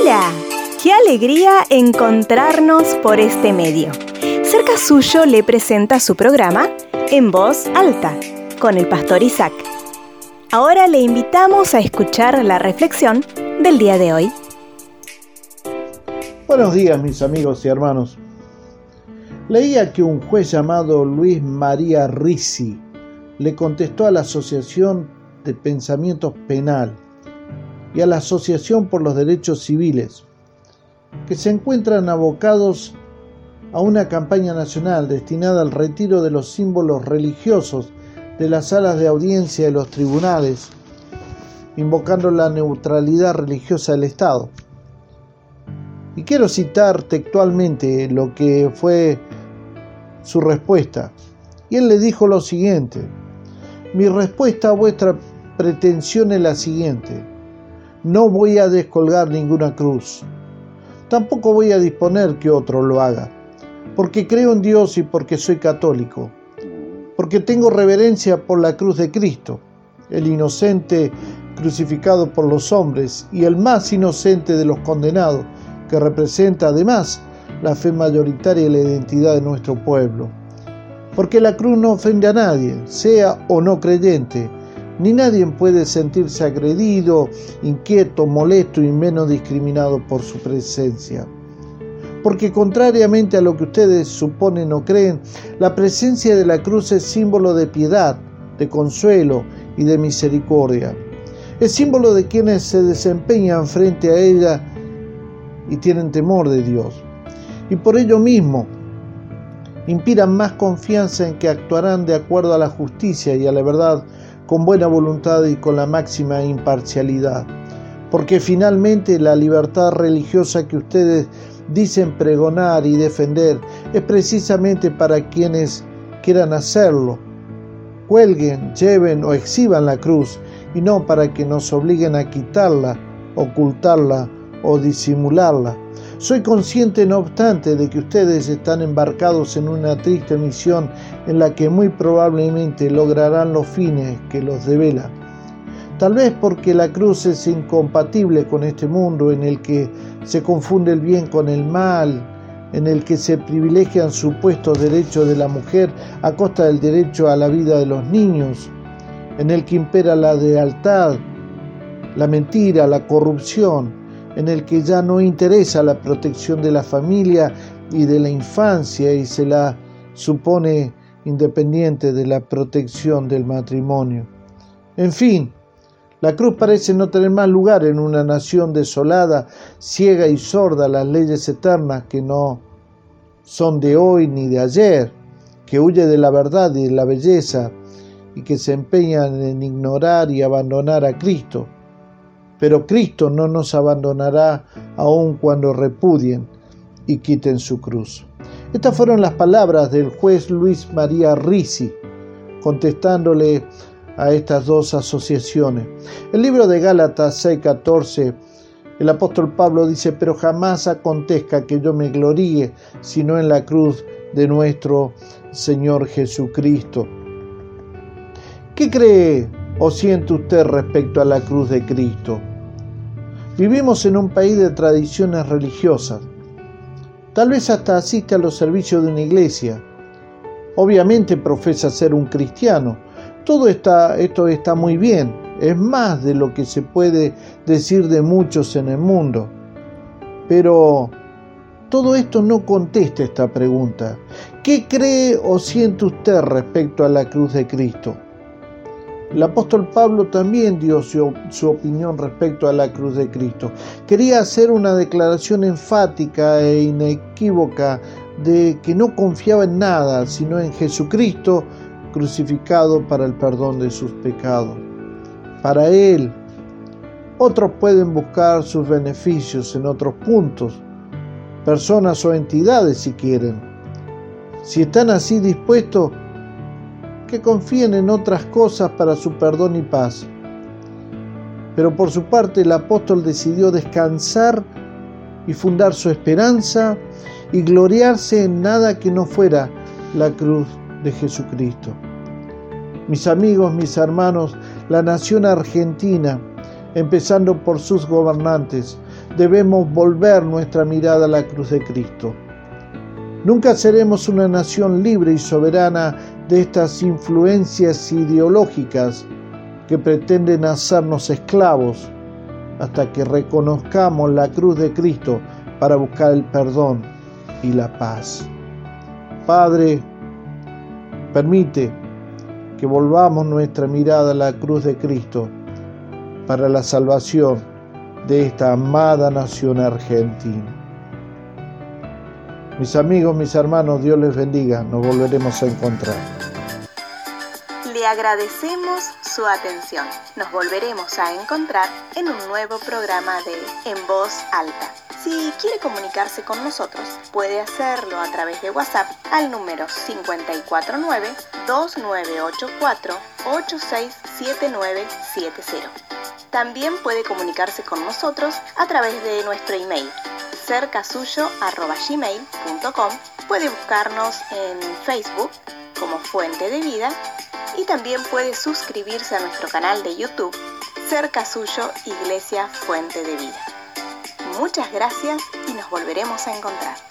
¡Hola! ¡Qué alegría encontrarnos por este medio! Cerca Suyo le presenta su programa En Voz Alta, con el pastor Isaac. Ahora le invitamos a escuchar la reflexión del día de hoy. Buenos días, mis amigos y hermanos. Leía que un juez llamado Luis María Rizzi le contestó a la Asociación de Pensamiento Penal y a la Asociación por los Derechos Civiles, que se encuentran abocados a una campaña nacional destinada al retiro de los símbolos religiosos de las salas de audiencia de los tribunales, invocando la neutralidad religiosa del Estado. Y quiero citar textualmente lo que fue su respuesta. Y él le dijo lo siguiente: mi respuesta a vuestra pretensión es la siguiente: no voy a descolgar ninguna cruz, tampoco voy a disponer que otro lo haga, porque creo en Dios y porque soy católico, porque tengo reverencia por la cruz de Cristo, el inocente crucificado por los hombres y el más inocente de los condenados, que representa además la fe mayoritaria y la identidad de nuestro pueblo. Porque la cruz no ofende a nadie, sea o no creyente, ni nadie puede sentirse agredido, inquieto, molesto y menos discriminado por su presencia. Porque contrariamente a lo que ustedes suponen o creen, la presencia de la cruz es símbolo de piedad, de consuelo y de misericordia. Es símbolo de quienes se desempeñan frente a ella y tienen temor de Dios. Y por ello mismo, inspiran más confianza en que actuarán de acuerdo a la justicia y a la verdad, con buena voluntad y con la máxima imparcialidad. Porque finalmente la libertad religiosa que ustedes dicen pregonar y defender es precisamente para quienes quieran hacerlo, cuelguen, lleven o exhiban la cruz, y no para que nos obliguen a quitarla, ocultarla o disimularla. Soy consciente, no obstante, de que ustedes están embarcados en una triste misión en la que muy probablemente lograrán los fines que los devela. Tal vez porque la cruz es incompatible con este mundo en el que se confunde el bien con el mal, en el que se privilegian supuestos derechos de la mujer a costa del derecho a la vida de los niños, en el que impera la lealtad, la mentira, la corrupción, en el que ya no interesa la protección de la familia y de la infancia y se la supone independiente de la protección del matrimonio. En fin, la cruz parece no tener más lugar en una nación desolada, ciega y sorda a las leyes eternas que no son de hoy ni de ayer, que huye de la verdad y de la belleza y que se empeñan en ignorar y abandonar a Cristo. Pero Cristo no nos abandonará aun cuando repudien y quiten su cruz. Estas fueron las palabras del juez Luis María Rizzi, contestándole a estas dos asociaciones. El libro de Gálatas 6:14, el apóstol Pablo dice: pero jamás acontezca que yo me gloríe, sino en la cruz de nuestro Señor Jesucristo. ¿Qué cree o siente usted respecto a la cruz de Cristo? Vivimos en un país de tradiciones religiosas. Tal vez hasta asiste a los servicios de una iglesia. Obviamente profesa ser un cristiano. Esto está muy bien, es más de lo que se puede decir de muchos en el mundo. Pero todo esto no contesta esta pregunta. ¿Qué cree o siente usted respecto a la cruz de Cristo? El apóstol Pablo también dio su opinión respecto a la cruz de Cristo. Quería hacer una declaración enfática e inequívoca de que no confiaba en nada, sino en Jesucristo, crucificado para el perdón de sus pecados. Para Él, otros pueden buscar sus beneficios en otros puntos, personas o entidades si quieren. Si están así dispuestos, que confíen en otras cosas para su perdón y paz. Pero por su parte, el apóstol decidió descansar y fundar su esperanza y gloriarse en nada que no fuera la cruz de Jesucristo. Mis amigos, mis hermanos, la nación argentina, empezando por sus gobernantes, debemos volver nuestra mirada a la cruz de Cristo. Nunca seremos una nación libre y soberana de estas influencias ideológicas que pretenden hacernos esclavos hasta que reconozcamos la cruz de Cristo para buscar el perdón y la paz. Padre, permite que volvamos nuestra mirada a la cruz de Cristo para la salvación de esta amada nación argentina. Mis amigos, mis hermanos, Dios les bendiga. Nos volveremos a encontrar. Le agradecemos su atención. Nos volveremos a encontrar en un nuevo programa de En Voz Alta. Si quiere comunicarse con nosotros, puede hacerlo a través de WhatsApp al número 549-2984-867970. También puede comunicarse con nosotros a través de nuestro email cercasuyo@gmail.com. Puede buscarnos en Facebook como Fuente de Vida y también puede suscribirse a nuestro canal de YouTube Cerca Suyo Iglesia Fuente de Vida. Muchas gracias y nos volveremos a encontrar.